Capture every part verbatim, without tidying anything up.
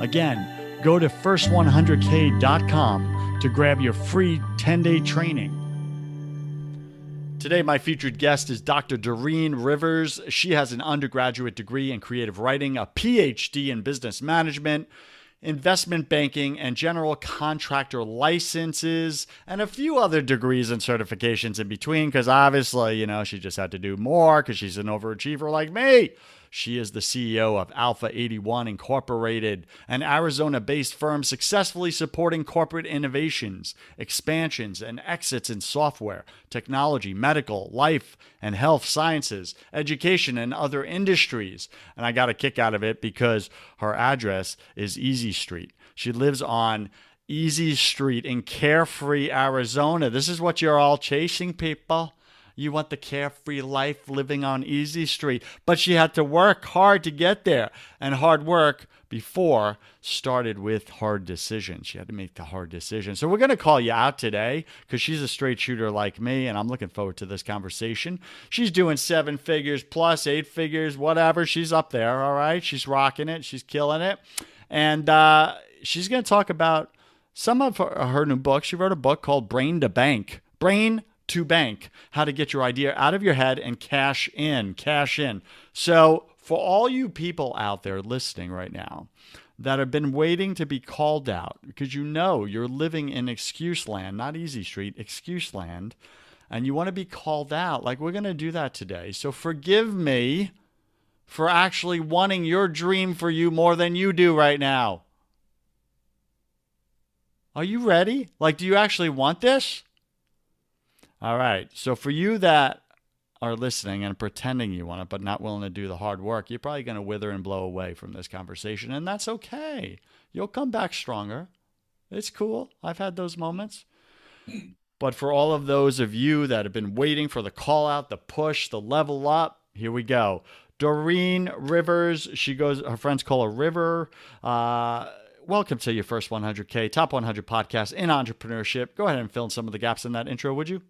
Again, go to first one hundred K dot com to grab your free ten-day training. Today, my featured guest is Doctor Dorine Rivers. She has an undergraduate degree in creative writing, a P H D in business management, investment banking, and general contractor licenses, and a few other degrees and certifications in between, because obviously, you know, she just had to do more because she's an overachiever like me. She is the C E O of Alpha eighty-one Incorporated, an Arizona-based firm successfully supporting corporate innovations, expansions, and exits in software, technology, medical, life, and health sciences, education, and other industries. And I got a kick out of it because her address is Easy Street. She lives on Easy Street in Carefree, Arizona. This is what you're all chasing, people. You want the carefree life living on Easy Street. But she had to work hard to get there. And hard work before started with hard decisions. She had to make the hard decision. So we're going to call you out today because she's a straight shooter like me, and I'm looking forward to this conversation. She's doing seven figures plus, eight figures, whatever. She's up there, all right? She's rocking it. She's killing it. And uh, she's going to talk about some of her, her new books. She wrote a book called Brain to Bank. Brain to Bank, how to get your idea out of your head and cash in, cash in. So for all you people out there listening right now that have been waiting to be called out because you know you're living in excuse land, not Easy Street, excuse land, and you want to be called out, like we're going to do that today. So forgive me for actually wanting your dream for you more than you do right now. Are you ready? Like, do you actually want this? All right, so for you that are listening and pretending you want it but not willing to do the hard work, you're probably going to wither and blow away from this conversation, and that's okay. You'll come back stronger. It's cool. I've had those moments. But for all of those of you that have been waiting for the call out, the push, the level up, here we go. Dorine Rivers, she goes, her friends call her River. Uh, welcome to your first one hundred K, top one hundred podcast in entrepreneurship. Go ahead and fill in some of the gaps in that intro, would you?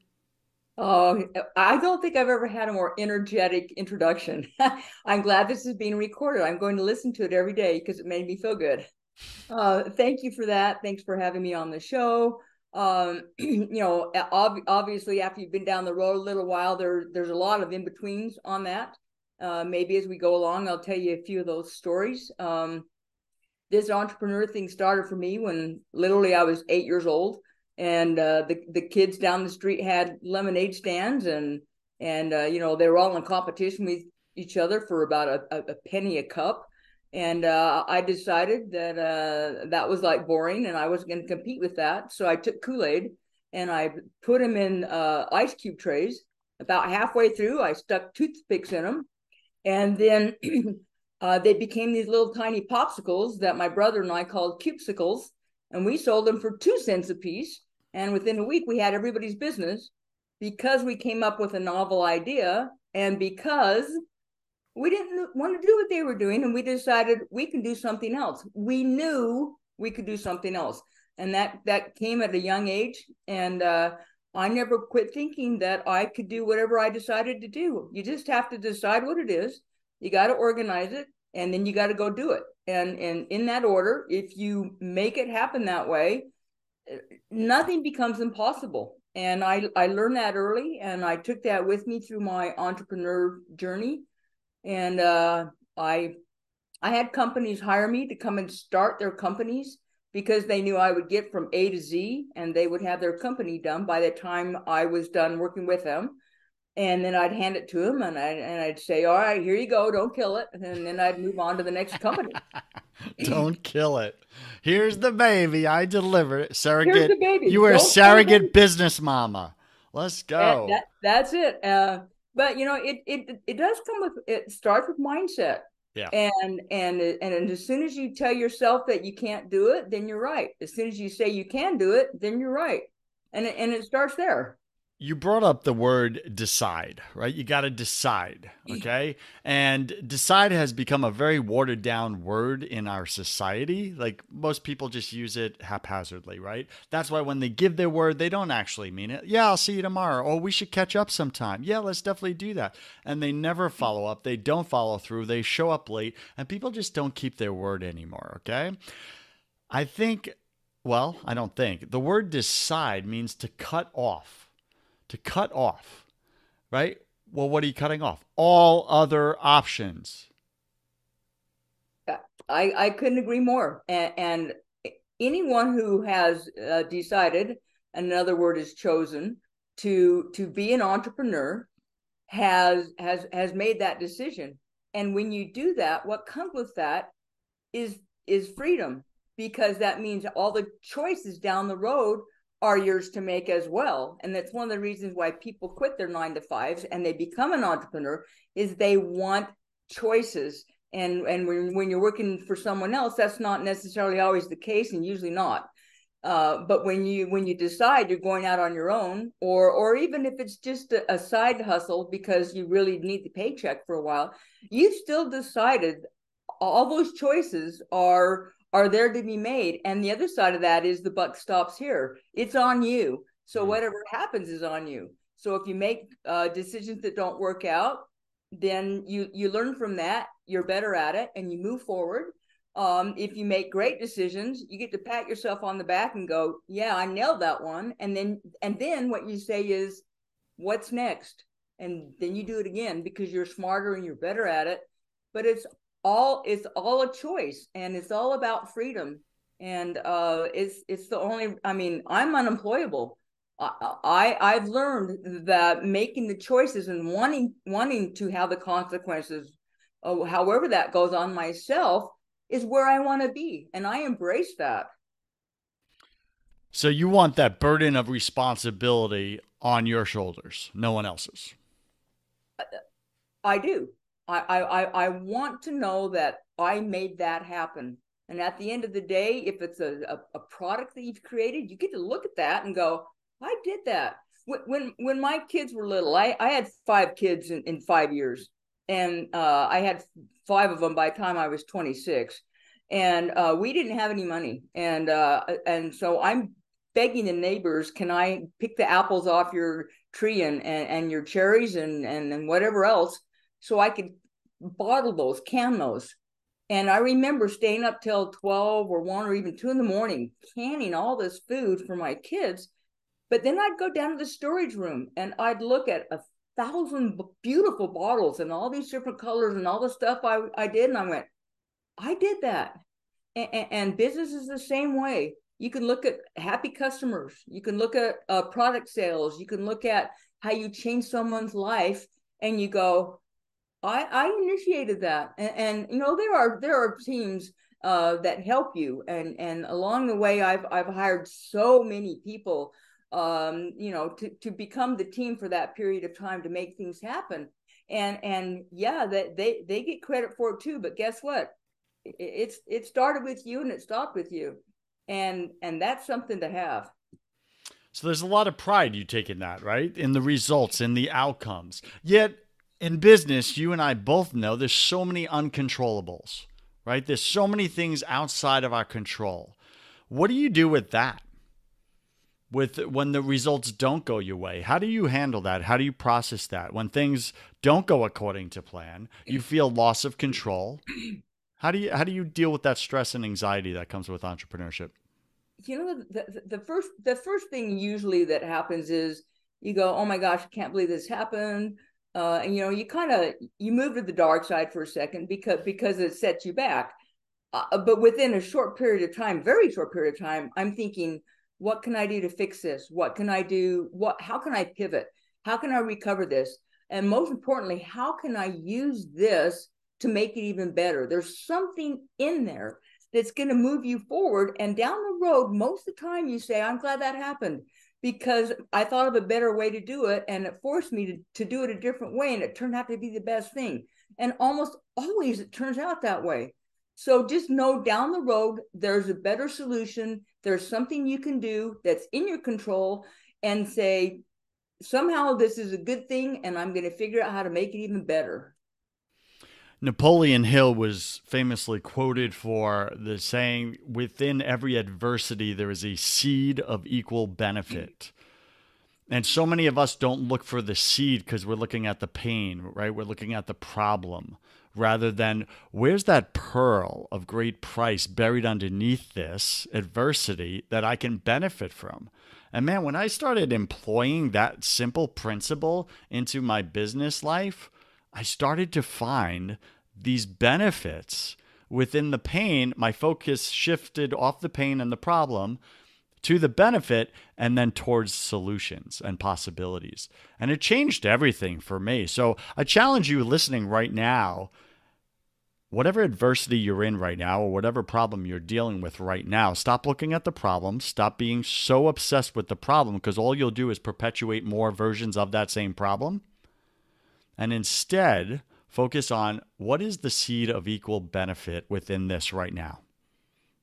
Oh, I don't think I've ever had a more energetic introduction. I'm glad this is being recorded. I'm going to listen to it every day because it made me feel good. Uh, thank you for that. Thanks for having me on the show. Um, you know, ob- obviously, after you've been down the road a little while, there, there's a lot of in-betweens on that. Uh, maybe as we go along, I'll tell you a few of those stories. Um, this entrepreneur thing started for me when literally I was eight years old. And uh, the, the kids down the street had lemonade stands, and, and uh, you know, they were all in competition with each other for about a, a, a penny a cup. And uh, I decided that uh, that was like boring and I wasn't going to compete with that. So I took Kool-Aid and I put them in uh, ice cube trays. About halfway through, I stuck toothpicks in them. And then uh, they became these little tiny popsicles that my brother and I called cubesicles. And we sold them for two cents a piece. And within a week, we had everybody's business because we came up with a novel idea and because we didn't want to do what they were doing. And we decided we can do something else. We knew we could do something else. And that that came at a young age. And uh, I never quit thinking that I could do whatever I decided to do. You just have to decide what it is. You got to organize it, and then you got to go do it. And, and in that order, if you make it happen that way, nothing becomes impossible. And I, I learned that early, and I took that with me through my entrepreneur journey. And uh, I, I had companies hire me to come and start their companies because they knew I would get from A to Z, and they would have their company done by the time I was done working with them. And then I'd hand it to them, and I and I'd say, "All right, here you go. Don't kill it." And then I'd move on to the next company. Don't kill it. Here's the baby. I deliver it. Surrogate. Here's the baby. You were a surrogate business mama. Let's go. That, that, that's it. Uh, but you know, it it it does come with it. Starts with mindset. Yeah. And and and as soon as you tell yourself that you can't do it, then you're right. As soon as you say you can do it, then you're right. And and it starts there. You brought up the word decide, right? You got to decide, okay? And decide has become a very watered down word in our society. Like most people just use it haphazardly, right? That's why when they give their word, they don't actually mean it. Yeah, I'll see you tomorrow. Or we should catch up sometime. Yeah, let's definitely do that. And they never follow up. They don't follow through. They show up late, and people just don't keep their word anymore, okay? I think, well, I don't think. The word decide means to cut off. To cut off, right? Well, what are you cutting off? All other options. I, I couldn't agree more. And, and anyone who has uh, decided, another word is chosen, to to be an entrepreneur has has has made that decision. And when you do that, what comes with that is is freedom, because that means all the choices down the road are yours to make as well. And that's one of the reasons why people quit their nine to fives and they become an entrepreneur, is they want choices. And, and when, when you're working for someone else, that's not necessarily always the case, and usually not. Uh, but when you when you decide you're going out on your own, or or even if it's just a, a side hustle because you really need the paycheck for a while, you've still decided all those choices are are there to be made. And the other side of that is the buck stops here. It's on you. So whatever happens is on you. So if you make uh, decisions that don't work out, then you, you learn from that, you're better at it, and you move forward. Um, if you make great decisions, you get to pat yourself on the back and go, yeah, I nailed that one. And then, and then what you say is, what's next? And then you do it again because you're smarter and you're better at it. But it's all it's all a choice, and it's all about freedom. And uh it's it's the only, I mean, I'm unemployable. I, I I've learned that making the choices and wanting wanting to have the consequences, uh, however that goes on myself, is where I want to be, and I embrace that. So you want that burden of responsibility on your shoulders, no one else's. I, I do. I, I, I want to know that I made that happen. And at the end of the day, if it's a, a, a product that you've created, you get to look at that and go, I did that. When when, when my kids were little, I, I had five kids in, in five years. And uh, I had five of them by the time I was twenty-six. And uh, we didn't have any money. And uh, and so I'm begging the neighbors, can I pick the apples off your tree and, and, and your cherries and, and, and whatever else, so I could bottle those, can those. And I remember staying up till twelve or one or even two in the morning, canning all this food for my kids. But then I'd go down to the storage room and I'd look at a thousand beautiful bottles and all these different colors and all the stuff I, I did. And I went, I did that. And, and, and business is the same way. You can look at happy customers. You can look at uh, product sales. You can look at how you change someone's life, and you go, I, I initiated that. And, and, you know, there are, there are teams uh, that help you. And, and along the way, I've, I've hired so many people, um, you know, to, to become the team for that period of time to make things happen. And, and yeah, that they, they get credit for it too, but guess what? It, it's, it started with you and it stopped with you. And, and that's something to have. So there's a lot of pride you take in that, right? In the results, in the outcomes. Yet, in business, you and I both know there's so many uncontrollables, right? There's so many things outside of our control. What do you do with that? with when the results don't go your way? How do you handle that? How do you process that? When things don't go according to plan, you feel loss of control. How do you, how do you deal with that stress and anxiety that comes with entrepreneurship? You know, the, the first, the first thing usually that happens is you go, oh my gosh, I can't believe this happened. Uh, and, you know, you kind of, you move to the dark side for a second because, because it sets you back. Uh, but within a short period of time, very short period of time, I'm thinking, what can I do to fix this? What can I do? What, how can I pivot? How can I recover this? And most importantly, how can I use this to make it even better? There's something in there that's going to move you forward. And down the road, most of the time you say, I'm glad that happened because I thought of a better way to do it. And it forced me to, to do it a different way. And it turned out to be the best thing. And almost always it turns out that way. So just know down the road, there's a better solution. There's something you can do that's in your control and say, somehow this is a good thing and I'm going to figure out how to make it even better. Napoleon Hill was famously quoted for the saying, within every adversity, there is a seed of equal benefit. And so many of us don't look for the seed because we're looking at the pain, right? We're looking at the problem, rather than where's that pearl of great price buried underneath this adversity that I can benefit from? And man, when I started employing that simple principle into my business life, I started to find these benefits within the pain. My focus shifted off the pain and the problem to the benefit and then towards solutions and possibilities. And it changed everything for me. So I challenge you listening right now, whatever adversity you're in right now or whatever problem you're dealing with right now, stop looking at the problem. Stop being so obsessed with the problem because all you'll do is perpetuate more versions of that same problem. And instead, focus on what is the seed of equal benefit within this right now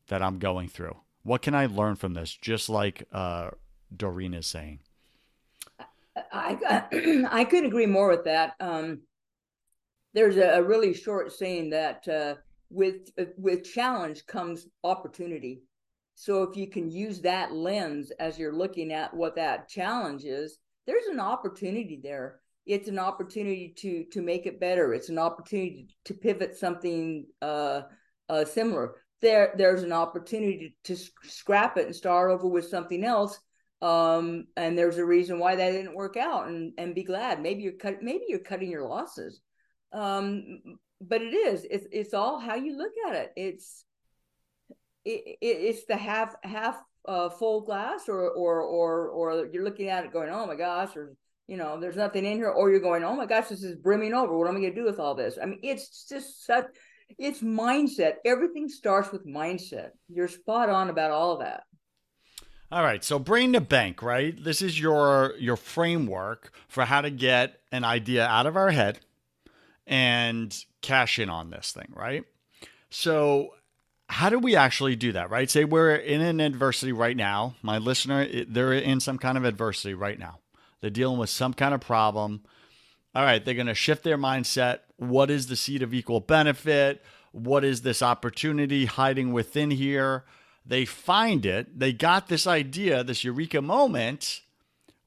that I'm going through. What can I learn from this? Just like uh, Dorine is saying. I, I, I couldn't agree more with that. Um, there's a, a really short saying that uh, with with challenge comes opportunity. So if you can use that lens as you're looking at what that challenge is, there's an opportunity there. It's an opportunity to to make it better. It's an opportunity to pivot something uh, uh, similar. There, there's an opportunity to, to scrap it and start over with something else. Um, and there's a reason why that didn't work out, and, and be glad. Maybe you're cut, maybe you're cutting your losses. Um, but it is, it's, it's all how you look at it. It's, it, it's the half, half uh, full glass, or, or, or, or you're looking at it going, oh my gosh, or, you know, there's nothing in here, or you're going, oh my gosh, this is brimming over. What am I going to do with all this? I mean, it's just such, it's mindset. Everything starts with mindset. You're spot on about all of that. All right. So Brain to Bank, right? This is your, your framework for how to get an idea out of our head and cash in on this thing, right? So how do we actually do that, right? Say we're in an adversity right now. My listener, they're in some kind of adversity right now. They're dealing with some kind of problem. All right, they're going to shift their mindset. What is the seed of equal benefit? What is this opportunity hiding within here? They find it. They got this idea, this eureka moment.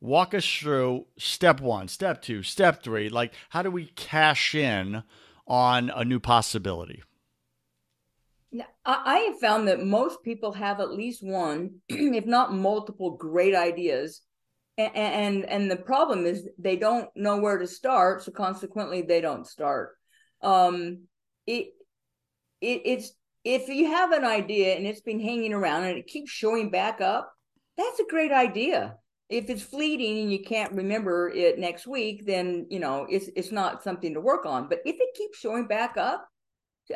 Walk us through step one, step two, step three. Like, how do we cash in on a new possibility? Now, I have found that most people have at least one, if not multiple, great ideas. And, and and the problem is they don't know where to start, so consequently they don't start. Um, it it it's if you have an idea and it's been hanging around and it keeps showing back up, that's a great idea. If it's fleeting and you can't remember it next week, then you know it's it's not something to work on. But if it keeps showing back up,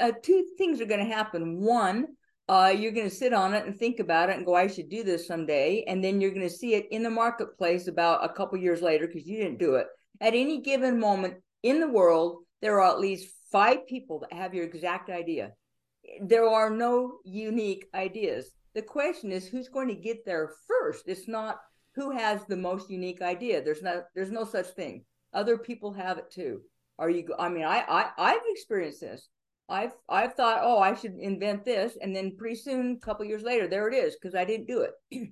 uh, two things are going to happen. One, Uh, you're going to sit on it and think about it and go, I should do this someday. And then you're going to see it in the marketplace about a couple years later because you didn't do it. At any given moment in the world, there are at least five people that have your exact idea. There are no unique ideas. The question is, who's going to get there first? It's not who has the most unique idea. There's not, there's no such thing. Other people have it too. Are you, I mean, I, I, I've experienced this. I've I've thought, oh, I should invent this. And then pretty soon, a couple years later, there it is, because I didn't do it.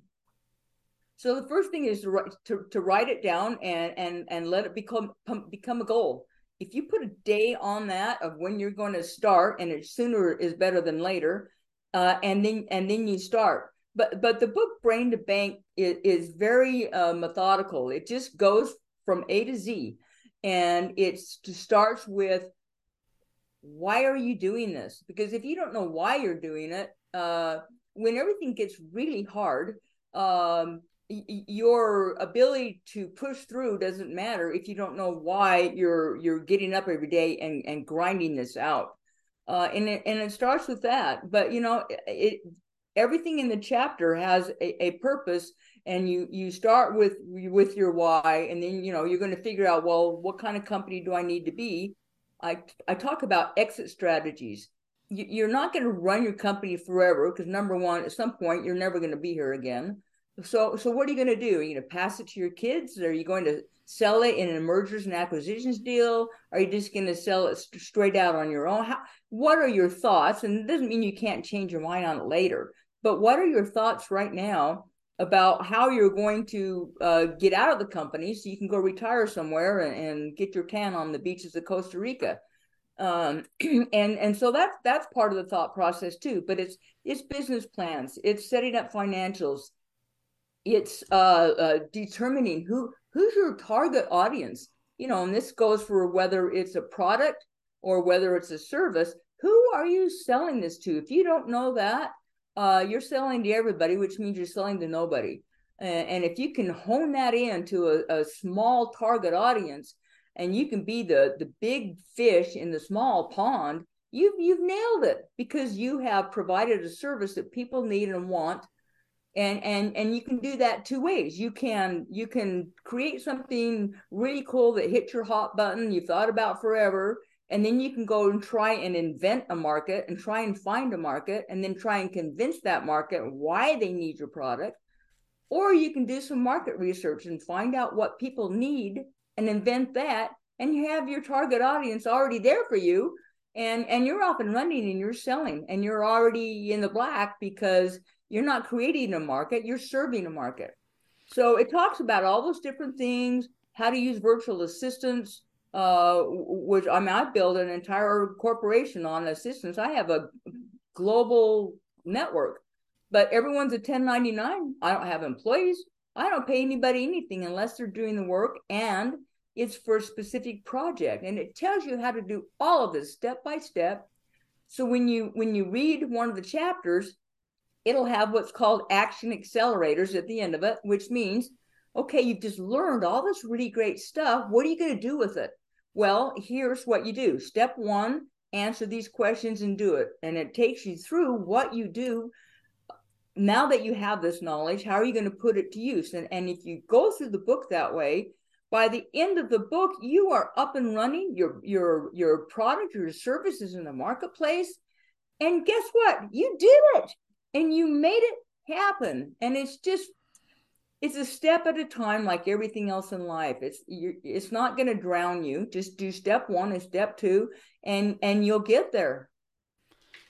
So the first thing is to write, to, to write it down and, and, and let it become, become a goal. If you put a day on that of when you're going to start, and it sooner is better than later, uh, and then and then you start. But but the book Brain to Bank is, is very uh, methodical. It just goes from A to Z, and it's, it starts with, why are you doing this? Because if you don't know why you're doing it, uh, when everything gets really hard, um, y- your ability to push through doesn't matter if you don't know why you're you're getting up every day and, and grinding this out. Uh, and it, and it starts with that. But you know, it, it everything in the chapter has a, a purpose, and you you start with with your why, and then you know you're going to figure out, well, what kind of company do I need to be? I I talk about exit strategies. You, you're not going to run your company forever, because number one, at some point you're never going to be here again. So so what are you going to do? Are you going to pass it to your kids? Are you going to sell it in a mergers and acquisitions deal? Are you just going to sell it st- straight out on your own? How, what are your thoughts? And it doesn't mean you can't change your mind on it later, but what are your thoughts right now about how you're going to uh, get out of the company so you can go retire somewhere and, and get your tan on the beaches of Costa Rica? Um, and and so that's that's part of the thought process too. But it's it's business plans, it's setting up financials, it's uh, uh, determining who who's your target audience. You know, and this goes for whether it's a product or whether it's a service. Who are you selling this to? If you don't know that, Uh, you're selling to everybody, which means you're selling to nobody. And, and if you can hone that in to a, a small target audience, and you can be the, the big fish in the small pond, you've, you've nailed it, because you have provided a service that people need and want. And, and, and you can do that two ways. You can, you can create something really cool that hits your hot button you've thought about forever, and then you can go and try and invent a market and try and find a market and then try and convince that market why they need your product. Or you can do some market research and find out what people need and invent that, and you have your target audience already there for you, and, and you're off and running and you're selling, and you're already in the black because you're not creating a market, you're serving a market. So it talks about all those different things, how to use virtual assistants, Uh, which I mean, I build an entire corporation on assistance. I have a global network, but everyone's a ten ninety-nine. I don't have employees. I don't pay anybody anything unless they're doing the work, and it's for a specific project. And it tells you how to do all of this step by step. So when you when you read one of the chapters, it'll have what's called action accelerators at the end of it, which means, okay, you've just learned all this really great stuff. What are you going to do with it? Well, here's what you do. Step one, answer these questions and do it. And it takes you through what you do. Now that you have this knowledge, how are you going to put it to use? And, and if you go through the book that way, by the end of the book, you are up and running. Your, your, your product, your service is in the marketplace. And guess what? You did it, and you made it happen. And it's just, it's a step at a time, like everything else in life. It's you're, it's not going to drown you. Just do step one and step two, and, and you'll get there.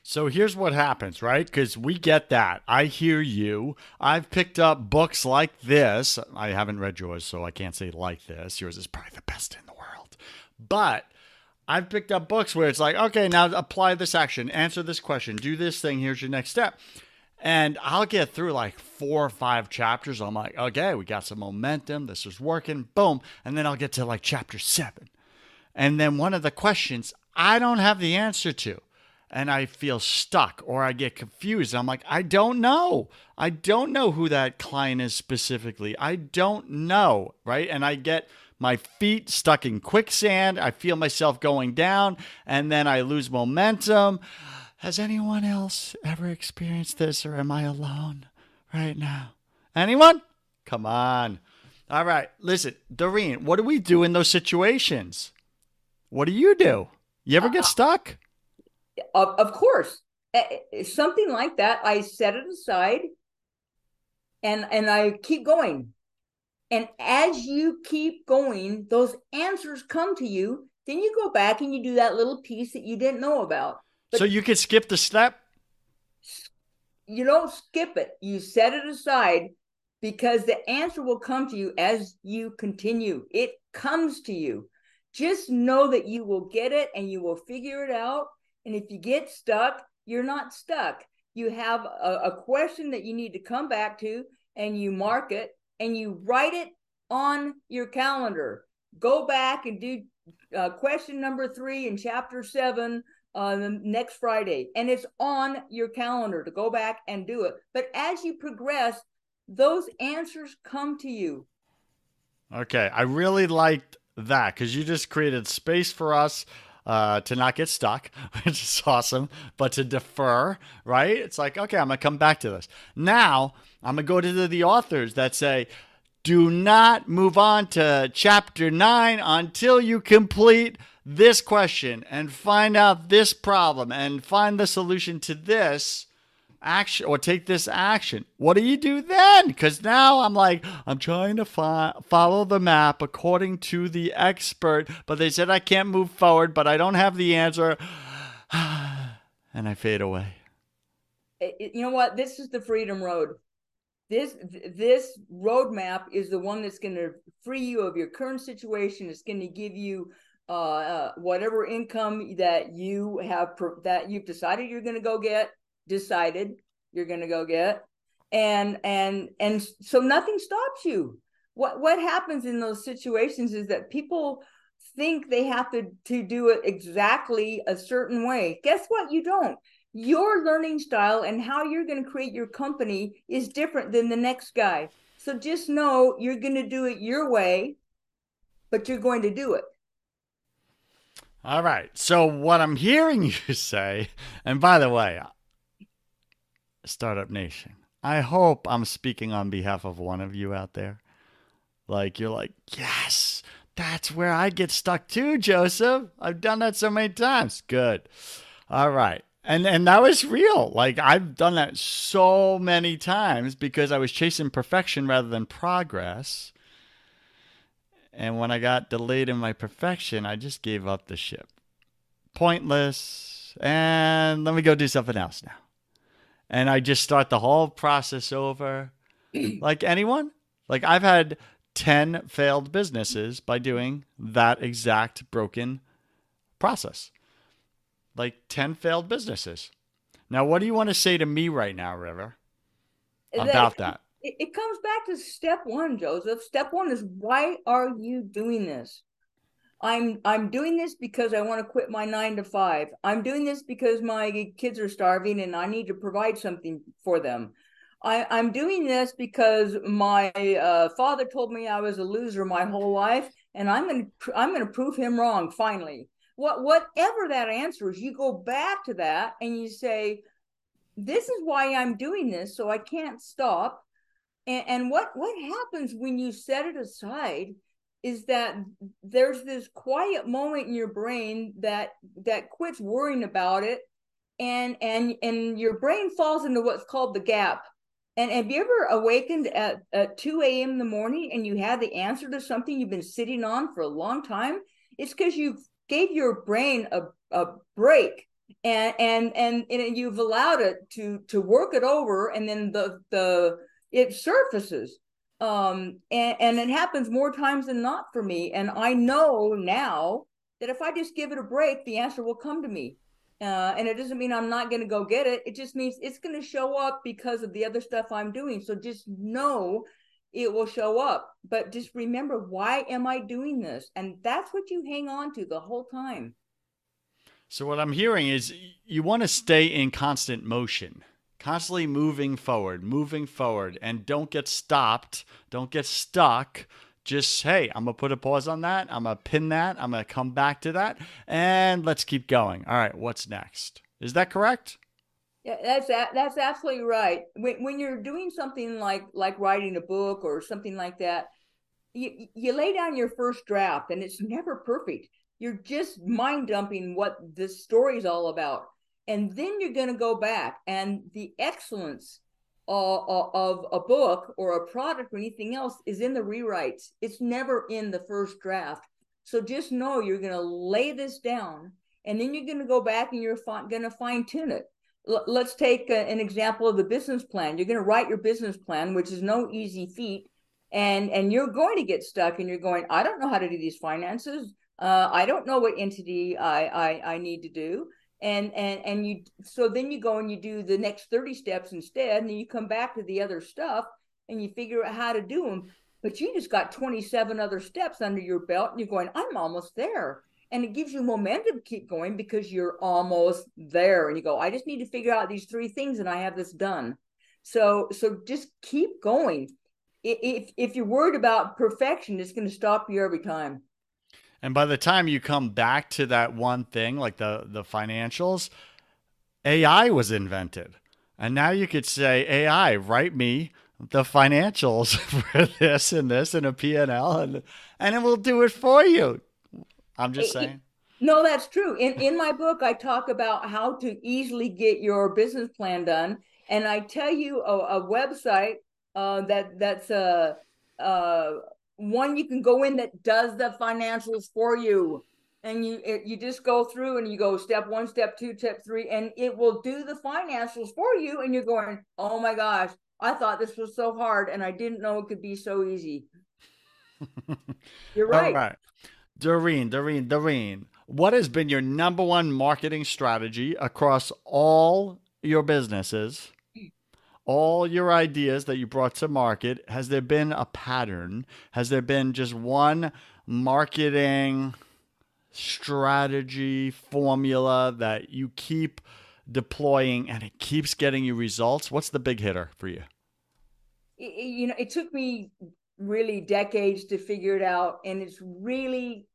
So here's what happens, right? Because we get that. I hear you. I've picked up books like this. I haven't read yours, so I can't say like this. Yours is probably the best in the world. But I've picked up books where it's like, okay, now apply this action, answer this question, do this thing, here's your next step. And I'll get through like four or five chapters. I'm like, okay, we got some momentum. This is working. Boom. And then I'll get to like chapter seven. And then one of the questions I don't have the answer to, and I feel stuck or I get confused. I'm like, I don't know. I don't know who that client is specifically. I don't know. Right. And I get my feet stuck in quicksand. I feel myself going down, and then I lose momentum. Has anyone else ever experienced this, or am I alone right now? Anyone? Come on. All right. Listen, Dorine, what do we do in those situations? What do you do? You ever get stuck? Uh, of course. Something like that. I set it aside, and, and I keep going. And as you keep going, those answers come to you. Then you go back and you do that little piece that you didn't know about. But so you can skip the step? You don't skip it. You set it aside, because the answer will come to you as you continue. It comes to you. Just know that you will get it and you will figure it out. And if you get stuck, you're not stuck. You have a, a question that you need to come back to, and you mark it and you write it on your calendar. Go back and do uh, question number three in chapter seven on uh, next Friday. And it's on your calendar to go back and do it. But as you progress, those answers come to you. Okay. I really liked that because you just created space for us uh, to not get stuck, which is awesome, but to defer, right? It's like, okay, I'm going to come back to this. Now I'm going to go to the, the authors that say, do not move on to chapter nine until you complete this question and find out this problem and find the solution to this action or take this action. What do you do then? Because now I'm like, I'm trying to fo- follow the map according to the expert, but they said I can't move forward, but I don't have the answer. And I fade away. You know what? This is the freedom road. This this roadmap is the one that's going to free you of your current situation. It's going to give you uh, uh, whatever income that you have that you've decided you're going to go get. Decided you're going to go get, and and and so nothing stops you. What what happens in those situations is that people think they have to to do it exactly a certain way. Guess what? You don't. Your learning style and how you're going to create your company is different than the next guy. So just know you're going to do it your way, but you're going to do it. All right. So what I'm hearing you say, and by the way, Startup Nation, I hope I'm speaking on behalf of one of you out there. Like you're like, yes, that's where I get stuck too, Joseph. I've done that so many times. Good. All right. And and that was real. Like I've done that so many times because I was chasing perfection rather than progress. And when I got delayed in my perfection, I just gave up the ship. Pointless. And let me go do something else now. And I just start the whole process over. Like anyone? Like I've had ten failed businesses by doing that exact broken process. Like ten failed businesses. Now, what do you want to say to me right now, River, about that? It, it comes back to step one, Joseph. Step one is, why are you doing this? I'm I'm doing this because I want to quit my nine to five. I'm doing this because my kids are starving and I need to provide something for them. I, I'm doing this because my uh, father told me I was a loser my whole life, and I'm gonna I'm gonna prove him wrong finally. What, whatever that answer is, you go back to that and you say, this is why I'm doing this, so I can't stop. And, and what, what happens when you set it aside is that there's this quiet moment in your brain that, that quits worrying about it. And, and, and your brain falls into what's called the gap. And have you ever awakened at, at two a.m. in the morning and you had the answer to something you've been sitting on for a long time? It's because you've gave your brain a, a break and, and, and, and you've allowed it to, to work it over. And then the, the, it surfaces. Um, and, and it happens more times than not for me. And I know now that if I just give it a break, the answer will come to me. Uh, and it doesn't mean I'm not going to go get it. It just means it's going to show up because of the other stuff I'm doing. So just know it will show up, but just remember, why am I doing this? And that's what you hang on to the whole time. So what I'm hearing is you want to stay in constant motion, constantly moving forward, moving forward, and don't get stopped. Don't get stuck. Just, hey, I'm going to put a pause on that. I'm going to pin that. I'm going to come back to that and let's keep going. All right. What's next? Is that correct? Yeah, that's that's absolutely right. When, when you're doing something like like writing a book or something like that, you you lay down your first draft and it's never perfect. You're just mind dumping what this story is all about, and then you're going to go back, and the excellence of, of a book or a product or anything else is in the rewrites. It's never in the first draft. So just know you're going to lay this down, and then you're going to go back and you're fi- going to fine tune it. let's take a, an example of the business plan. You're going to write your business plan, which is no easy feat. And, and you're going to get stuck and you're going, I don't know how to do these finances. Uh, I don't know what entity I, I, I need to do. And, and, and you, so then you go and you do the next thirty steps instead. And then you come back to the other stuff and you figure out how to do them. But you just got twenty-seven other steps under your belt and you're going, I'm almost there. And it gives you momentum to keep going because you're almost there. And you go, I just need to figure out these three things and I have this done. So, so just keep going. If, if you're worried about perfection, it's going to stop you every time. And by the time you come back to that one thing, like the, the financials, A I was invented. And now you could say, A I, write me the financials for this and this and a P and L, and, and it will do it for you. I'm just saying. It, it, no, that's true. In in my book, I talk about how to easily get your business plan done. And I tell you a, a website uh, that that's a, a one you can go in that does the financials for you. And you it, you just go through and you go step one, step two, step three, and it will do the financials for you. And you're going, oh my gosh, I thought this was so hard and I didn't know it could be so easy. You're right. All right. Dorine, Dorine, Dorine, what has been your number one marketing strategy across all your businesses, all your ideas that you brought to market? Has there been a pattern? Has there been just one marketing strategy formula that you keep deploying and it keeps getting you results? What's the big hitter for you? You know, it took me really decades to figure it out. And it's really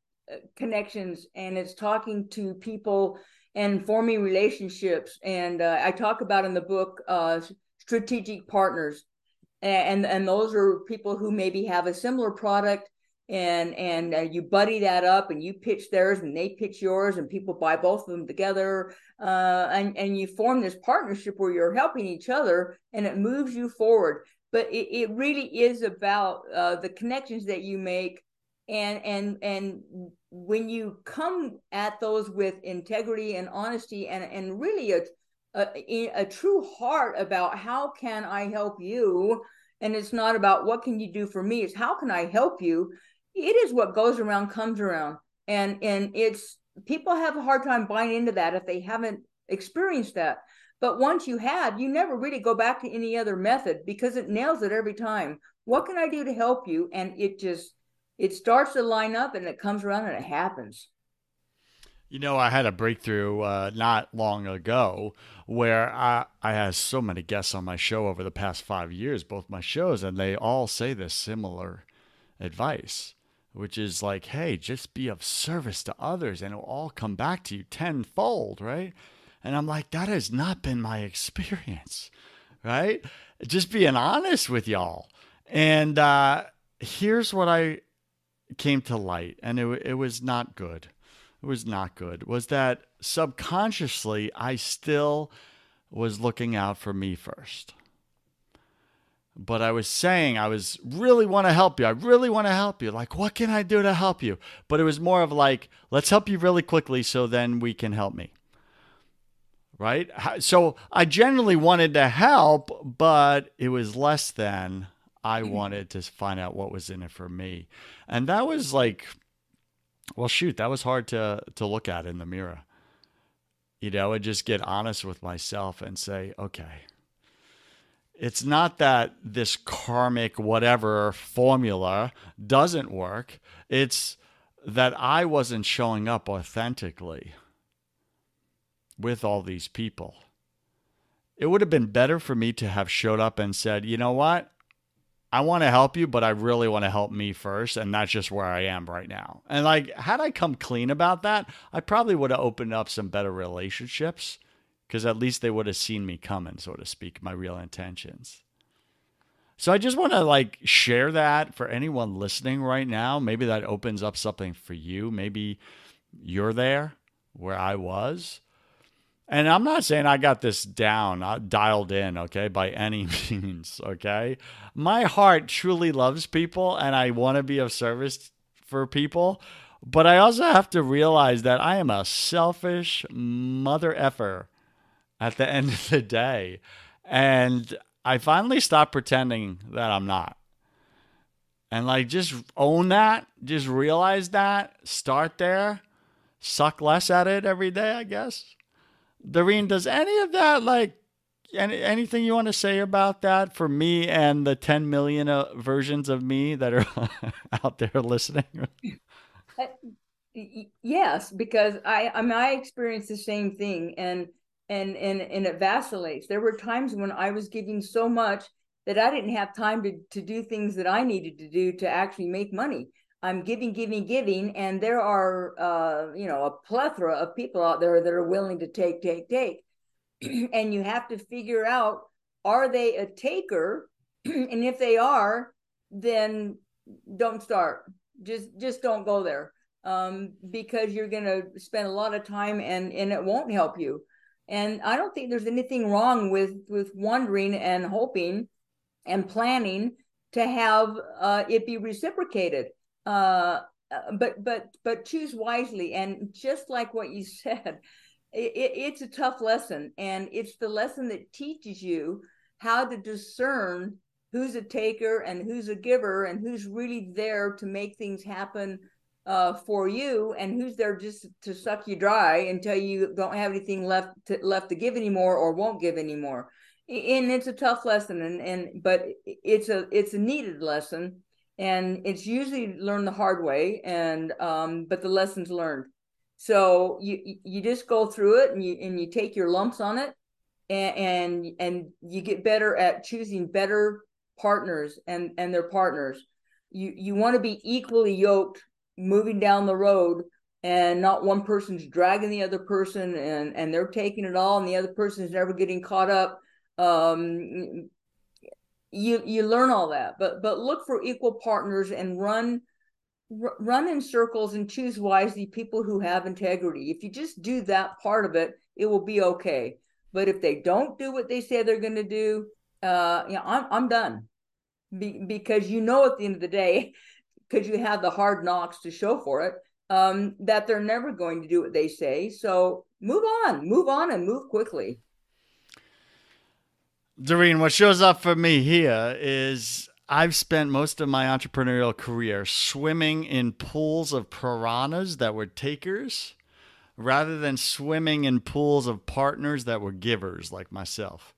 connections, and it's talking to people and forming relationships. And uh, I talk about in the book uh, strategic partners, and and those are people who maybe have a similar product, and and uh, you buddy that up, and you pitch theirs, and they pitch yours, and people buy both of them together, uh, and and you form this partnership where you're helping each other, and it moves you forward. But it, it really is about uh, the connections that you make, and and and when you come at those with integrity and honesty, and and really a, a a true heart about how can I help you, and it's not about what can you do for me, it's how can I help you. It is what goes around comes around, and and it's people have a hard time buying into that if they haven't experienced that. But once you had, you never really go back to any other method because it nails it every time. What can I do to help you? And it just, it starts to line up and it comes around and it happens. You know, I had a breakthrough uh, not long ago where I, I had so many guests on my show over the past five years, both my shows, and they all say this similar advice, which is like, hey, just be of service to others and it'll all come back to you tenfold, right? And I'm like, that has not been my experience, right? Just being honest with y'all. And uh, here's what I came to light, and it, it was not good. It was not good. Was that subconsciously, I still was looking out for me first. But I was saying, I was really want to help you. I really want to help you. Like, what can I do to help you? But it was more of like, let's help you really quickly so then we can help me. Right? So I generally wanted to help, but it was less than I wanted to find out what was in it for me. And that was like, well, shoot, that was hard to, to look at in the mirror, you know, and just get honest with myself and say, okay, it's not that this karmic, whatever formula doesn't work. It's that I wasn't showing up authentically with all these people. It would have been better for me to have showed up and said, you know what? I want to help you, but I really want to help me first. And that's just where I am right now. And like, had I come clean about that, I probably would have opened up some better relationships because at least they would have seen me coming, so to speak, my real intentions. So I just want to like share that for anyone listening right now. Maybe that opens up something for you. Maybe you're there where I was. And I'm not saying I got this down, I dialed in, okay, by any means, okay? My heart truly loves people and I want to be of service for people. But I also have to realize that I am a selfish mother effer at the end of the day. And I finally stopped pretending that I'm not. And like, just own that, just realize that, start there, suck less at it every day, I guess. Dorine, does any of that, like, any, anything you want to say about that for me and the ten million uh, versions of me that are out there listening? uh, yes, because I, I, mean, I experienced the same thing, and, and, and, and it vacillates. There were times when I was giving so much that I didn't have time to, to do things that I needed to do to actually make money. I'm giving, giving, giving. And there are, uh, you know, a plethora of people out there that are willing to take, take, take. And you have to figure out, are they a taker? And if they are, then don't start. Just, just don't go there, um, because you're going to spend a lot of time and, and it won't help you. And I don't think there's anything wrong with, with wondering and hoping and planning to have uh, it be reciprocated. Uh, but but but choose wisely. And just like what you said, it, it's a tough lesson. And it's the lesson that teaches you how to discern who's a taker and who's a giver and who's really there to make things happen uh, for you and who's there just to suck you dry until you don't have anything left to, left to give anymore or won't give anymore. And it's a tough lesson, and, and but it's a it's a needed lesson, and it's usually learned the hard way. And um, but the lesson's learned, so you you just go through it, and you and you take your lumps on it, and and, and you get better at choosing better partners and, and their partners. You you want to be equally yoked moving down the road, and not one person's dragging the other person, and and they're taking it all, and the other person's never getting caught up. Um, you, you learn all that, but, but look for equal partners and run, r- run in circles and choose wisely people who have integrity. If you just do that part of it, it will be okay. But if they don't do what they say they're going to do, uh, you know, I'm, I'm done be- because you know, at the end of the day, because you have the hard knocks to show for it, um, that they're never going to do what they say. So move on, move on and move quickly. Dorine, what shows up for me here is I've spent most of my entrepreneurial career swimming in pools of piranhas that were takers rather than swimming in pools of partners that were givers like myself.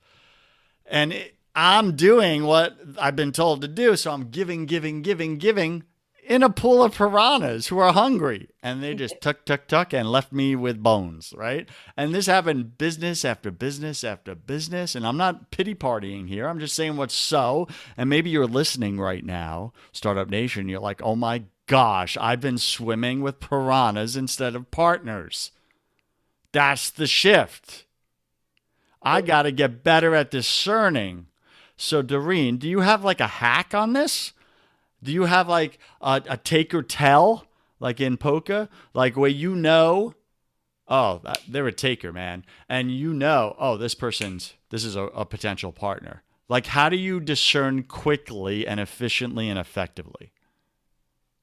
And it, I'm doing what I've been told to do. So I'm giving, giving, giving, giving in a pool of piranhas who are hungry, and they just tuck, tuck, tuck and left me with bones, right? And this happened business after business after business. And I'm not pity partying here. I'm just saying what's so, and maybe you're listening right now, Startup Nation, you're like, oh my gosh, I've been swimming with piranhas instead of partners. That's the shift. I got to get better at discerning. So Dorine, do you have like a hack on this? Do you have like a, a take or tell, like in poker, like where you know, oh, they're a taker, man. And you know, oh, this person's, this is a, a potential partner. Like, how do you discern quickly and efficiently and effectively?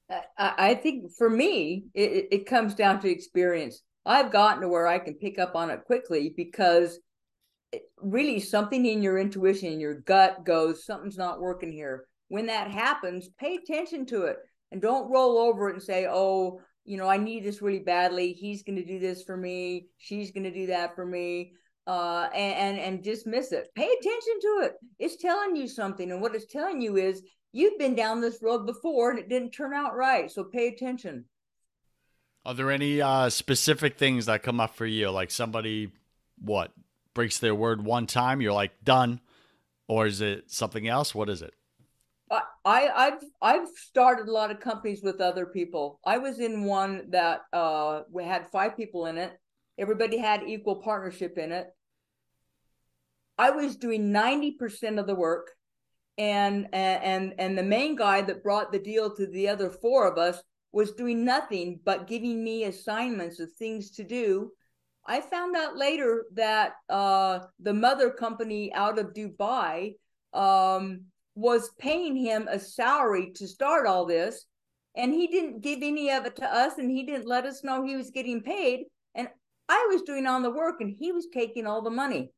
I, I think for me, it, it comes down to experience. I've gotten to where I can pick up on it quickly because really something in your intuition, in your gut goes, something's not working here. When that happens, pay attention to it and don't roll over it and say, oh, you know, I need this really badly. He's going to do this for me. She's going to do that for me. Uh, and, and, and dismiss it. Pay attention to it. It's telling you something. And what it's telling you is you've been down this road before and it didn't turn out right. So pay attention. Are there any uh, specific things that come up for you? Like somebody, what, breaks their word one time, you're like, done. Or is it something else? What is it? I, I've I've started a lot of companies with other people. I was in one that uh, we had five people in it. Everybody had equal partnership in it. I was doing ninety percent of the work, and and and the main guy that brought the deal to the other four of us was doing nothing but giving me assignments of things to do. I found out later that uh, the mother company out of Dubai Um, was paying him a salary to start all this, and he didn't give any of it to us, and he didn't let us know he was getting paid. And I was doing all the work and he was taking all the money.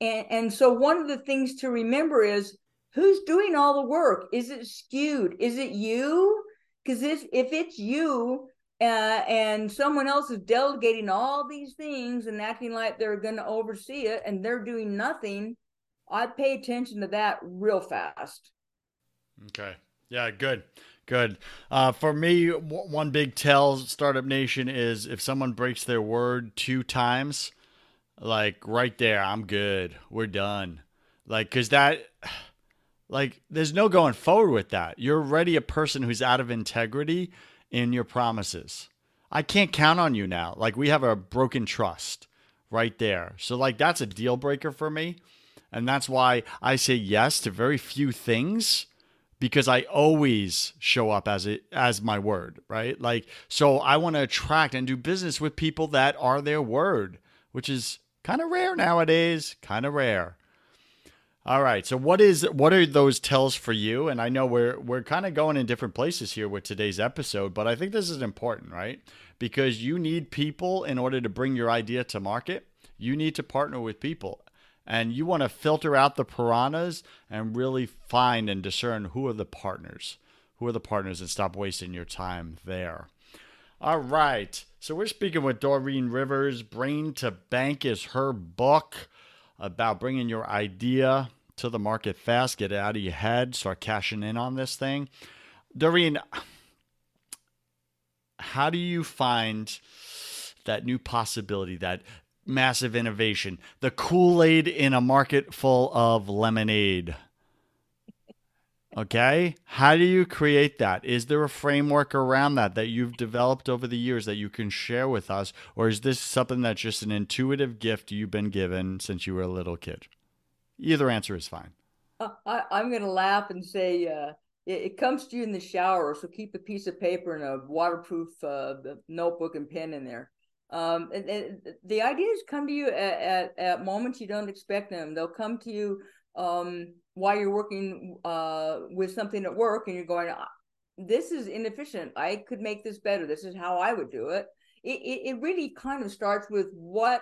And, and so one of the things to remember is, who's doing all the work? Is it skewed? Is it you? Because if, if it's you uh, and someone else is delegating all these things and acting like they're going to oversee it and they're doing nothing, I'd pay attention to that real fast. Okay. Yeah, good. Good. Uh, for me, w- one big tell, Startup Nation, is if someone breaks their word two times, like right there, I'm good. We're done. Like, because that... Like, there's no going forward with that. You're already a person who's out of integrity in your promises. I can't count on you now. Like, we have a broken trust right there. So, like, that's a deal breaker for me. And that's why I say yes to very few things, because I always show up as it as my word, right? Like, so I want to attract and do business with people that are their word, which is kind of rare nowadays, kind of rare. All right. So what is what are those tells for you? And I know we're we're kind of going in different places here with today's episode, but I think this is important, right? Because you need people in order to bring your idea to market. You need to partner with people. And you want to filter out the piranhas and really find and discern who are the partners. Who are the partners, and stop wasting your time there. All right. So we're speaking with Dorine Rivers. Brain to Bank is her book, about bringing your idea to the market fast, get it out of your head, start cashing in on this thing. Dorine, how do you find that new possibility, that massive innovation, the Kool-Aid in a market full of lemonade? Okay, how do you create that? Is there a framework around that that you've developed over the years that you can share with us? Or is this something that's just an intuitive gift you've been given since you were a little kid? Either answer is fine. Uh, I, I'm going to laugh and say uh, it, it comes to you in the shower. So keep a piece of paper and a waterproof uh, notebook and pen in there. Um, and, and the ideas come to you at, at, at moments you don't expect them. They'll come to you um while you're working uh with something at work, and you're going, this is inefficient, I could make this better, this is how I would do it. It, it it really kind of starts with what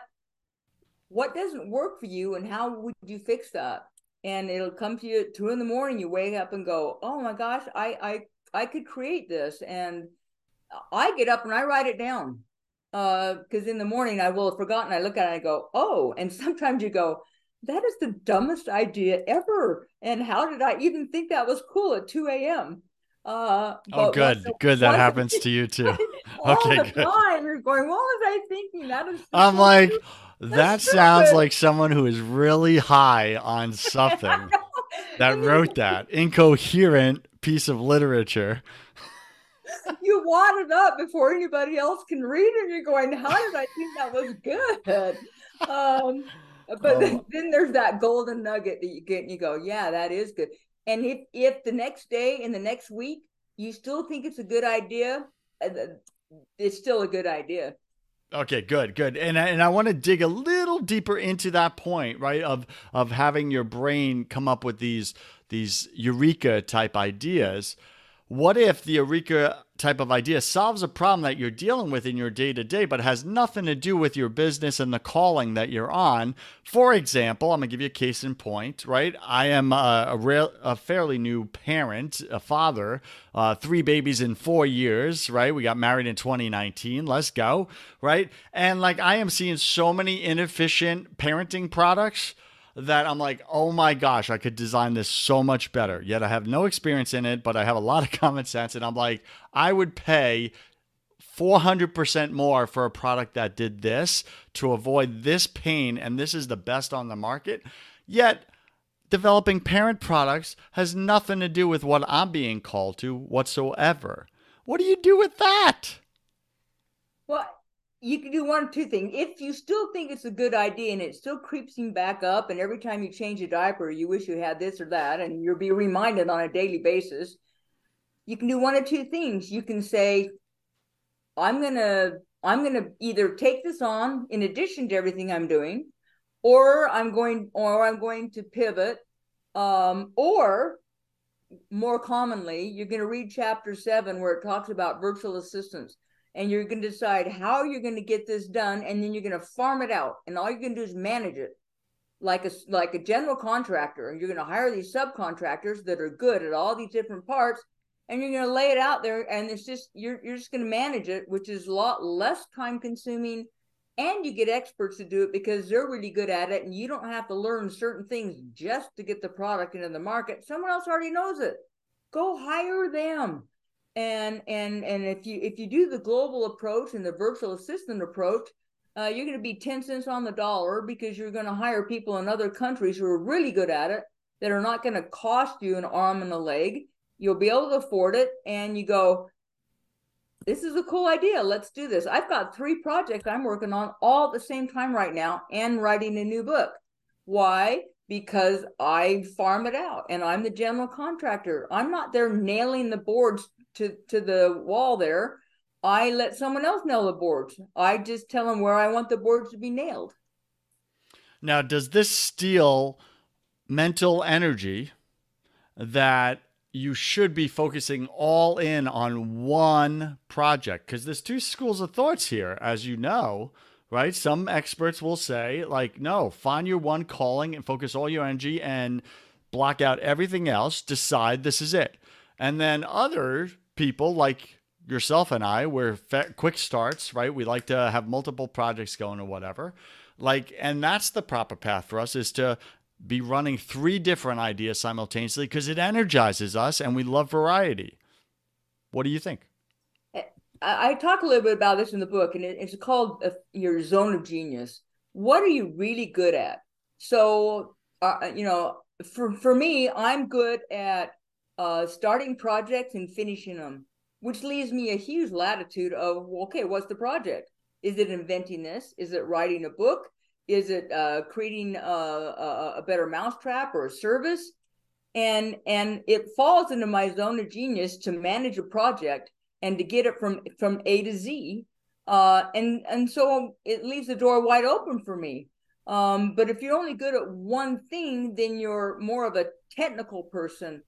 what doesn't work for you and how would you fix that. And it'll come to you at two in the morning, you wake up and go, oh my gosh, i i i could create this. And I get up and I write it down, uh because in the morning I will have forgotten. I look at it and I go, oh. And sometimes you go, that is the dumbest idea ever. And how did I even think that was cool at two a.m.? Uh, oh, good. The, good. That happens to you too. all okay, the good. Time you're going, what was I thinking? That is I'm like, that's that sounds stupid. Like someone who is really high on something that wrote that incoherent piece of literature. You wad it up before anybody else can read it. And you're going, how did I think that was good? Um, But oh. then, then there's that golden nugget that you get and you go, yeah, that is good. And if, if the next day and the next week, you still think it's a good idea, it's still a good idea. Okay, good, good. And I, and I want to dig a little deeper into that point, right, of of having your brain come up with these these eureka type ideas. What if the eureka type of idea solves a problem that you're dealing with in your day-to-day, but has nothing to do with your business and the calling that you're on? For example, I'm going to give you a case in point, right? I am a, a, real, a fairly new parent, a father, uh, three babies in four years, right? We got married in twenty nineteen. Let's go, right? And like, I am seeing so many inefficient parenting products that I'm like, oh my gosh, I could design this so much better. Yet I have no experience in it, but I have a lot of common sense. And I'm like, I would pay four hundred percent more for a product that did this to avoid this pain. And this is the best on the market. Yet developing parent products has nothing to do with what I'm being called to whatsoever. What do you do with that? Well, you can do one of two things. If you still think it's a good idea and it still creeps him back up, and every time you change a diaper, you wish you had this or that, and you'll be reminded on a daily basis, you can do one of two things. You can say, I'm going to, I'm going to either take this on in addition to everything I'm doing, or I'm going, or I'm going to pivot. Um, or more commonly, you're going to read chapter seven, where it talks about virtual assistants. and you're going to decide how you're going to get this done, and then you're going to farm it out, and all you can do is manage it like a like a general contractor. And you're going to hire these subcontractors that are good at all these different parts, and you're going to lay it out there, and it's just you're you're just going to manage it, which is a lot less time consuming, and you get experts to do it because they're really good at it, and you don't have to learn certain things just to get the product into the market. Someone else already knows it. Go hire them. And and and if you if you do the global approach and the virtual assistant approach, uh, you're going to be ten cents on the dollar because you're going to hire people in other countries who are really good at it that are not going to cost you an arm and a leg. You'll be able to afford it, and you go, this is a cool idea. Let's do this. I've got three projects I'm working on all at the same time right now and writing a new book. Why? Because I farm it out, and I'm the general contractor. I'm not there nailing the boards to, to the wall there. I let someone else nail the boards. I just tell them where I want the boards to be nailed. Now, does this steal mental energy that you should be focusing all in on one project? Because there's two schools of thoughts here, as you know, right? Some experts will say, like, no, find your one calling and focus all your energy and block out everything else. Decide this is it. And then other people like yourself and I, we're fe- quick starts, right? We like to have multiple projects going or whatever. Like, and that's the proper path for us, is to be running three different ideas simultaneously because it energizes us and we love variety. What do you think? I talk a little bit about this in the book, and it's called your zone of genius. What are you really good at? So, uh, you know, for, for me, I'm good at uh, starting projects and finishing them, which leaves me a huge latitude of, well, okay, what's the project? Is it inventing this? Is it writing a book? Is it uh, creating a, a, a better mousetrap or a service? And and it falls into my zone of genius to manage a project and to get it from, from A to Z. Uh, and, and so it leaves the door wide open for me. Um, but if you're only good at one thing, then you're more of a technical person.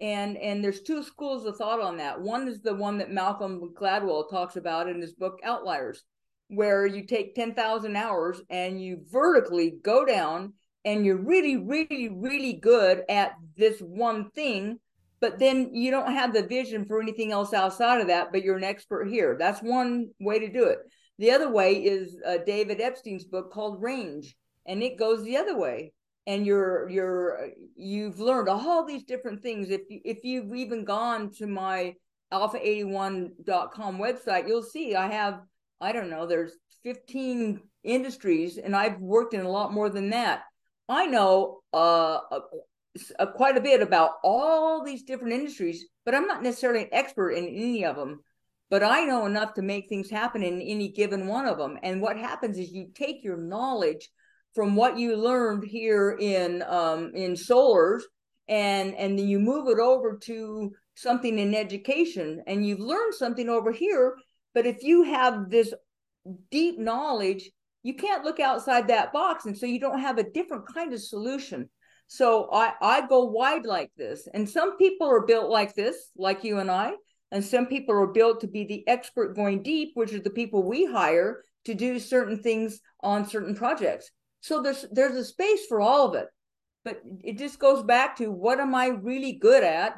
And, and there's two schools of thought on that. One is the one that Malcolm Gladwell talks about in his book, Outliers, where you take ten thousand hours and you vertically go down and you're really, really, really good at this one thing, but then you don't have the vision for anything else outside of that, but you're an expert here. That's one way to do it. The other way is uh, David Epstein's book called Range, and it goes the other way. And you're, you're, you've learned all these different things. If, if you've even gone to my alpha eighty-one dot com website, you'll see I have, I don't know, there's fifteen industries, and I've worked in a lot more than that. I know uh, a, a, quite a bit about all these different industries, but I'm not necessarily an expert in any of them, but I know enough to make things happen in any given one of them. And what happens is you take your knowledge from what you learned here in um, in Solars, and, and then you move it over to something in education, and you've learned something over here. But if you have this deep knowledge, you can't look outside that box. And so you don't have a different kind of solution. So I, I go wide like this. And some people are built like this, like you and I. And some people are built to be the expert going deep, which are the people we hire to do certain things on certain projects. So there's, there's a space for all of it. But it just goes back to, what am I really good at?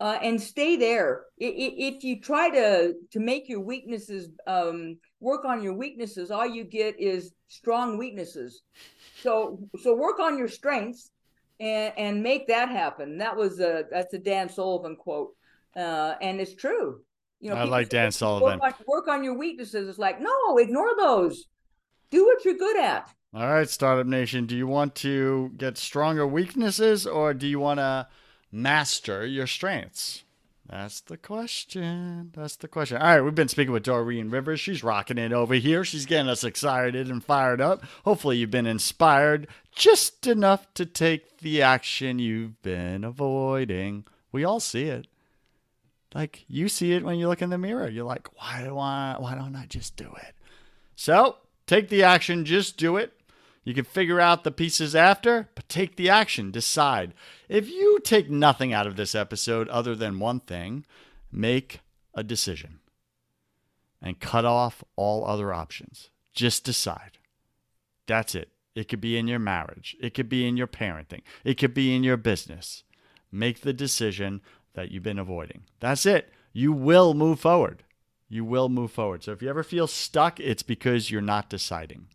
Uh, and stay there. If you try to to make your weaknesses, um, work on your weaknesses, all you get is strong weaknesses. So so work on your strengths and, and make that happen. That was a that's a Dan Sullivan quote, uh, and it's true. You know, I like Dan Sullivan. Work on, work on your weaknesses. It's like, no, ignore those. Do what you're good at. All right, Startup Nation. Do you want to get stronger weaknesses, or do you want to master your strengths? That's the question. That's the question. All right. We've been speaking with Dorine Rivers. She's rocking it over here. She's getting us excited and fired up. Hopefully you've been inspired just enough to take the action you've been avoiding. We all see it. Like, you see it when you look in the mirror. You're like, why do I, why don't I just do it? So take the action. Just do it. You can figure out the pieces after, but take the action. Decide. If you take nothing out of this episode other than one thing, make a decision. and cut off all other options. Just decide. That's it. It could be in your marriage. It could be in your parenting. It could be in your business. Make the decision that you've been avoiding. That's it. You will move forward. You will move forward. So if you ever feel stuck, it's because you're not deciding.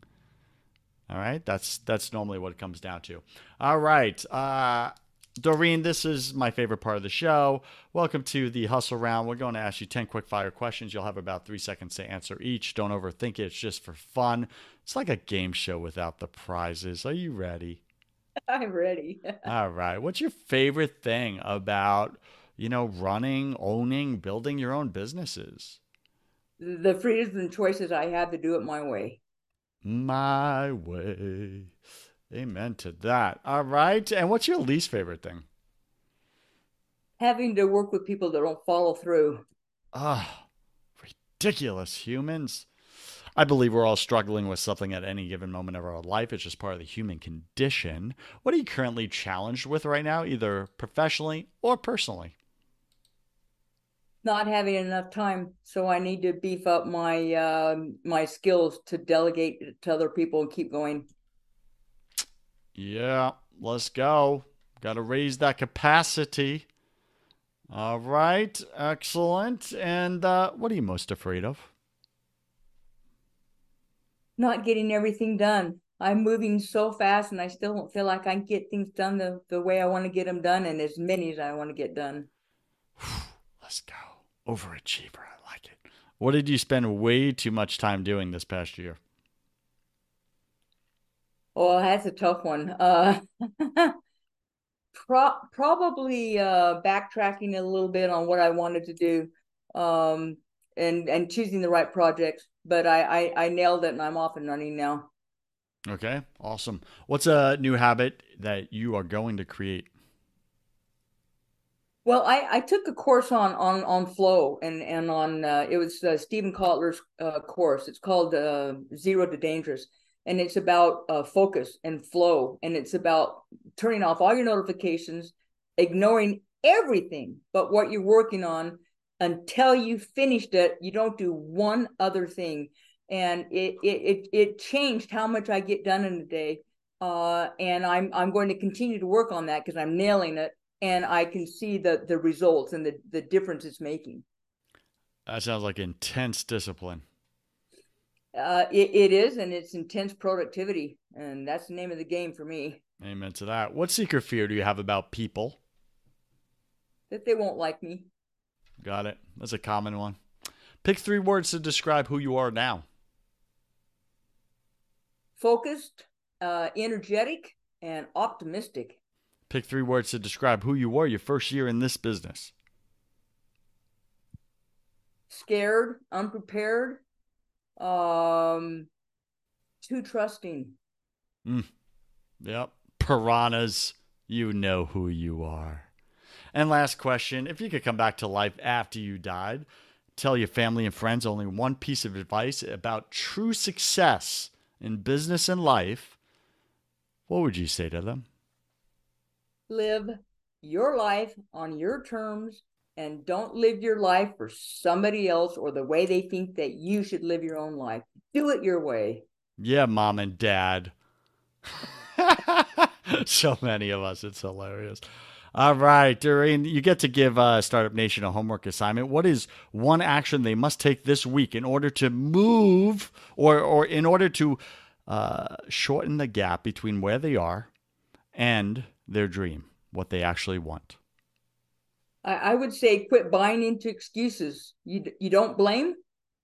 All right? That's that's normally what it comes down to. All right. Uh, Dorine, this is my favorite part of the show. Welcome to the Hustle Round. We're going to ask you ten quick fire questions. You'll have about three seconds to answer each. Don't overthink it. It's just for fun. It's like a game show without the prizes. Are you ready? I'm ready. All right. What's your favorite thing about, you know, running, owning, building your own businesses? The freedoms and choices I had to do it my way. My way. Amen to that. All right. And what's your least favorite thing? Having to work with people that don't follow through. Ah, oh, ridiculous humans. I believe we're all struggling with something at any given moment of our life. It's just part of the human condition. What are you currently challenged with right now, either professionally or personally? Not having enough time. So I need to beef up my, uh, my skills to delegate to other people and keep going. Yeah, let's go. Got to raise that capacity. All right, excellent. And uh, what are you most afraid of? Not getting everything done. I'm moving so fast and I still don't feel like I can get things done the, the way I want to get them done and as many as I want to get done. Let's go. Overachiever, I like it. What did you spend way too much time doing this past year? Oh, that's a tough one. Uh, pro- probably uh, backtracking a little bit on what I wanted to do um, and, and choosing the right projects. But I, I, I nailed it and I'm off and running now. Okay, awesome. What's a new habit that you are going to create? Well, I, I took a course on on on flow and and on uh, it was uh, Stephen Kotler's uh, course. It's called uh, Zero to Dangerous. And it's about uh, focus and flow. And it's about turning off all your notifications, ignoring everything but what you're working on until you finished it. You don't do one other thing. And it it it, it changed how much I get done in a day. Uh, and I'm I'm going to continue to work on that because I'm nailing it. And I can see the, the results and the, the difference it's making. That sounds like intense discipline. Uh, it, it is, and it's intense productivity, and that's the name of the game for me. Amen to that. What secret fear do you have about people? That they won't like me. Got it. That's a common one. Pick three words to describe who you are now. Focused, uh, energetic, and optimistic. Pick three words to describe who you were your first year in this business. Scared, unprepared. Um, too trusting. Mm. Yep. Piranhas, you know who you are. And last question, if you could come back to life after you died, tell your family and friends only one piece of advice about true success in business and life, what would you say to them? Live your life on your terms. And don't live your life for somebody else or the way they think that you should live your own life. Do it your way. Yeah, mom and dad. So many of us. It's hilarious. All right, Dorine, you get to give uh, Startup Nation a homework assignment. What is one action they must take this week in order to move or, or in order to uh, shorten the gap between where they are and their dream, what they actually want? I would say quit buying into excuses. You you don't blame,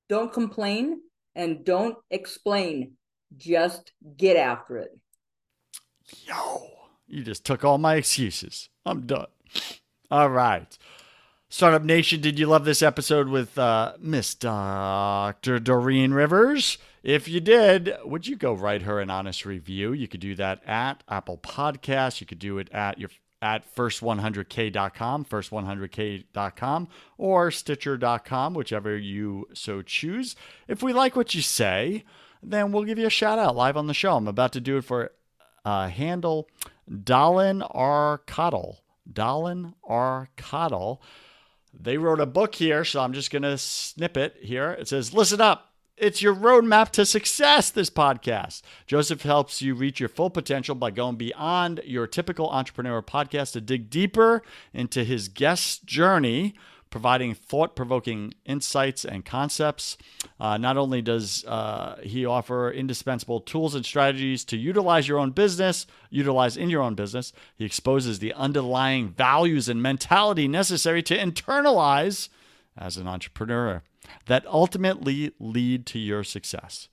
don't complain, and don't explain. Just get after it. Yo, you just took all my excuses. I'm done. All right. Startup Nation, did you love this episode with uh, Miss Doctor Dorine Rivers? If you did, would you go write her an honest review? You could do that at Apple Podcasts. You could do it at your... at first one hundred K dot com, first one hundred K dot com, or Stitcher dot com, whichever you so choose. If we like what you say, then we'll give you a shout out live on the show. I'm about to do it for uh, handle Dalin R. Cottle. Dalin R. Cottle. They wrote a book here, so I'm just going to snip it here. It says, listen up. It's your roadmap to success, this podcast. Joseph helps you reach your full potential by going beyond your typical entrepreneur podcast to dig deeper into his guest's journey, providing thought-provoking insights and concepts. Uh, not only does uh, he offer indispensable tools and strategies to utilize your own business, utilize in your own business, he exposes the underlying values and mentality necessary to internalize as an entrepreneur that ultimately lead to your success.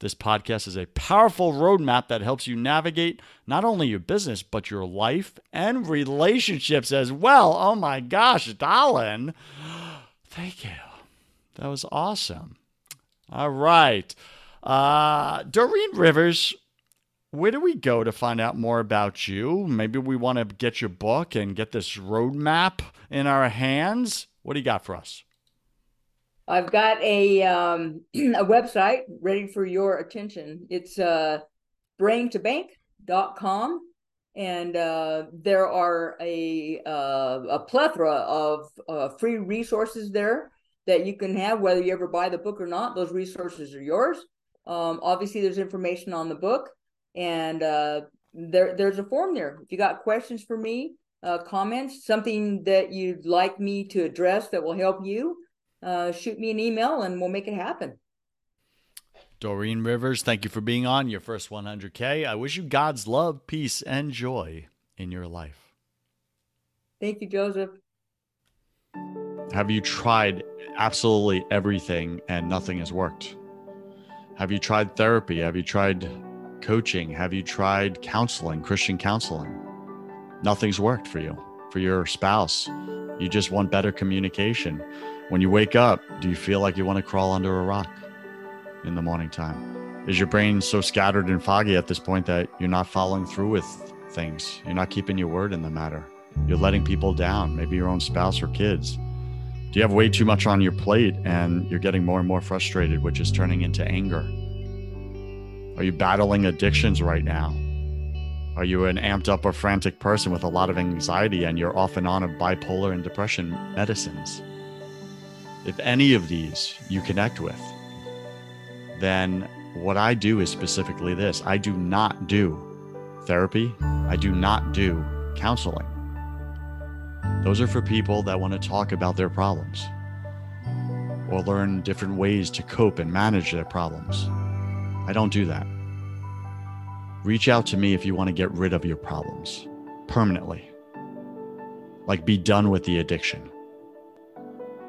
This podcast is a powerful roadmap that helps you navigate not only your business, but your life and relationships as well. Oh my gosh, Darlene. Thank you. That was awesome. All right. Uh, Dorine Rivers, where do we go to find out more about you? Maybe we want to get your book and get this roadmap in our hands. What do you got for us? I've got a um, a website ready for your attention. It's uh, brain to bank dot com, and uh, there are a uh, a plethora of uh, free resources there that you can have, whether you ever buy the book or not. Those resources are yours. Um, obviously, there's information on the book, and uh, there there's a form there. If you got questions for me, uh, comments, something that you'd like me to address that will help you, Uh, shoot me an email and we'll make it happen. Dorine Rivers, thank you for being on Your First one hundred K. I wish you God's love, peace, and joy in your life. Thank you, Joseph. Have you tried absolutely everything and nothing has worked? Have you tried therapy? Have you tried coaching? Have you tried counseling, Christian counseling? Nothing's worked for you, for your spouse. You just want better communication. When you wake up, do you feel like you want to crawl under a rock in the morning time? Is your brain so scattered and foggy at this point that you're not following through with things? You're not keeping your word in the matter. You're letting people down, maybe your own spouse or kids. Do you have way too much on your plate and you're getting more and more frustrated, which is turning into anger? Are you battling addictions right now? Are you an amped up or frantic person with a lot of anxiety and you're off and on of bipolar and depression medicines? If any of these you connect with, then what I do is specifically this. I do not do therapy. I do not do counseling. Those are for people that want to talk about their problems or learn different ways to cope and manage their problems. I don't do that. Reach out to me if you want to get rid of your problems permanently. Like be done with the addiction.